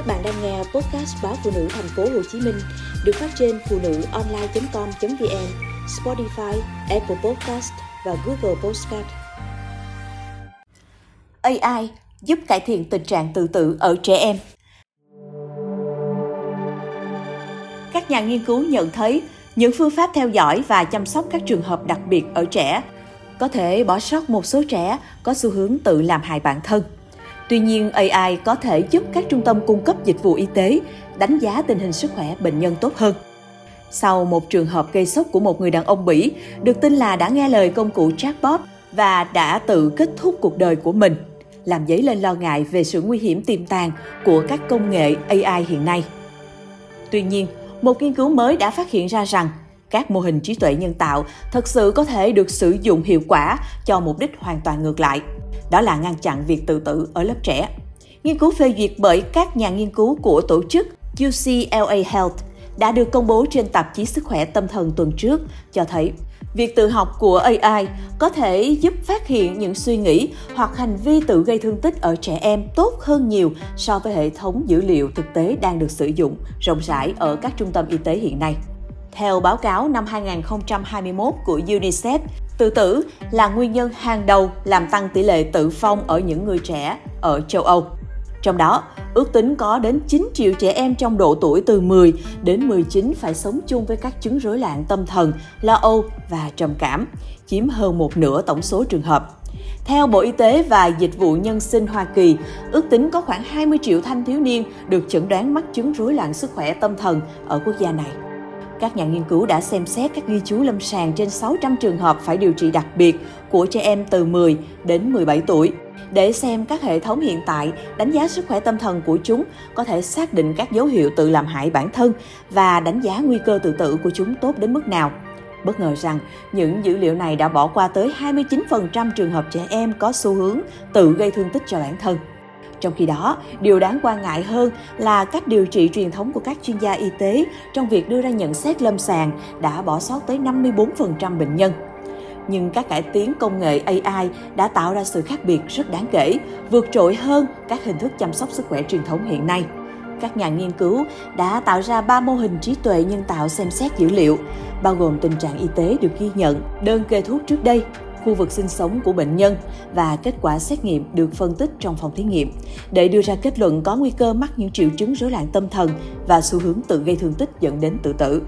Các bạn đang nghe podcast báo Phụ Nữ Thành phố Hồ Chí Minh được phát trên phunuonline.com.vn, Spotify, Apple Podcast và Google Podcast. AI giúp cải thiện tình trạng tự tử ở trẻ em. Các nhà nghiên cứu nhận thấy những phương pháp theo dõi và chăm sóc các trường hợp đặc biệt ở trẻ có thể bỏ sót một số trẻ có xu hướng tự làm hại bản thân. Tuy nhiên, AI có thể giúp các trung tâm cung cấp dịch vụ y tế đánh giá tình hình sức khỏe bệnh nhân tốt hơn. Sau một trường hợp gây sốc của một người đàn ông Bỉ, được tin là đã nghe lời công cụ chatbot và đã tự kết thúc cuộc đời của mình, làm dấy lên lo ngại về sự nguy hiểm tiềm tàng của các công nghệ AI hiện nay. Tuy nhiên, một nghiên cứu mới đã phát hiện ra rằng các mô hình trí tuệ nhân tạo thực sự có thể được sử dụng hiệu quả cho mục đích hoàn toàn ngược lại, đó là ngăn chặn việc tự tử ở lớp trẻ. Nghiên cứu phê duyệt bởi các nhà nghiên cứu của tổ chức UCLA Health đã được công bố trên tạp chí Sức khỏe tâm thần tuần trước cho thấy việc tự học của AI có thể giúp phát hiện những suy nghĩ hoặc hành vi tự gây thương tích ở trẻ em tốt hơn nhiều so với hệ thống dữ liệu thực tế đang được sử dụng rộng rãi ở các trung tâm y tế hiện nay. Theo báo cáo năm 2021 của UNICEF, tự tử là nguyên nhân hàng đầu làm tăng tỷ lệ tử vong ở những người trẻ ở châu Âu. Trong đó, ước tính có đến 9 triệu trẻ em trong độ tuổi từ 10 đến 19 phải sống chung với các chứng rối loạn tâm thần, lo âu và trầm cảm, chiếm hơn một nửa tổng số trường hợp. Theo Bộ Y tế và Dịch vụ Nhân sinh Hoa Kỳ, ước tính có khoảng 20 triệu thanh thiếu niên được chẩn đoán mắc chứng rối loạn sức khỏe tâm thần ở quốc gia này. Các nhà nghiên cứu đã xem xét các ghi chú lâm sàng trên 600 trường hợp phải điều trị đặc biệt của trẻ em từ 10 đến 17 tuổi, để xem các hệ thống hiện tại đánh giá sức khỏe tâm thần của chúng có thể xác định các dấu hiệu tự làm hại bản thân và đánh giá nguy cơ tự tử của chúng tốt đến mức nào. Bất ngờ rằng, những dữ liệu này đã bỏ qua tới 29% trường hợp trẻ em có xu hướng tự gây thương tích cho bản thân. Trong khi đó, điều đáng quan ngại hơn là cách điều trị truyền thống của các chuyên gia y tế trong việc đưa ra nhận xét lâm sàng đã bỏ sót tới 54% bệnh nhân. Nhưng các cải tiến công nghệ AI đã tạo ra sự khác biệt rất đáng kể, vượt trội hơn các hình thức chăm sóc sức khỏe truyền thống hiện nay. Các nhà nghiên cứu đã tạo ra 3 mô hình trí tuệ nhân tạo xem xét dữ liệu, bao gồm tình trạng y tế được ghi nhận, đơn kê thuốc trước đây, khu vực sinh sống của bệnh nhân và kết quả xét nghiệm được phân tích trong phòng thí nghiệm để đưa ra kết luận có nguy cơ mắc những triệu chứng rối loạn tâm thần và xu hướng tự gây thương tích dẫn đến tự tử.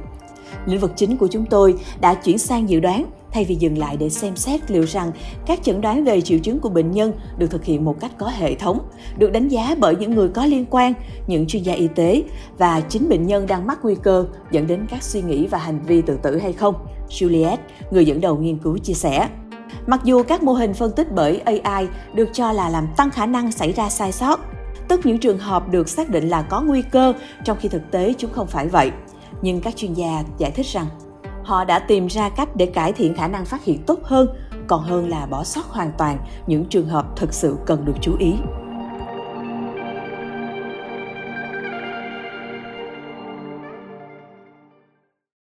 Lĩnh vực chính của chúng tôi đã chuyển sang dự đoán thay vì dừng lại để xem xét liệu rằng các chẩn đoán về triệu chứng của bệnh nhân được thực hiện một cách có hệ thống, được đánh giá bởi những người có liên quan, những chuyên gia y tế và chính bệnh nhân đang mắc nguy cơ dẫn đến các suy nghĩ và hành vi tự tử hay không, Juliet, người dẫn đầu nghiên cứu, chia sẻ. Mặc dù các mô hình phân tích bởi AI được cho là làm tăng khả năng xảy ra sai sót, tức những trường hợp được xác định là có nguy cơ trong khi thực tế chúng không phải vậy, nhưng các chuyên gia giải thích rằng họ đã tìm ra cách để cải thiện khả năng phát hiện tốt hơn, còn hơn là bỏ sót hoàn toàn những trường hợp thực sự cần được chú ý.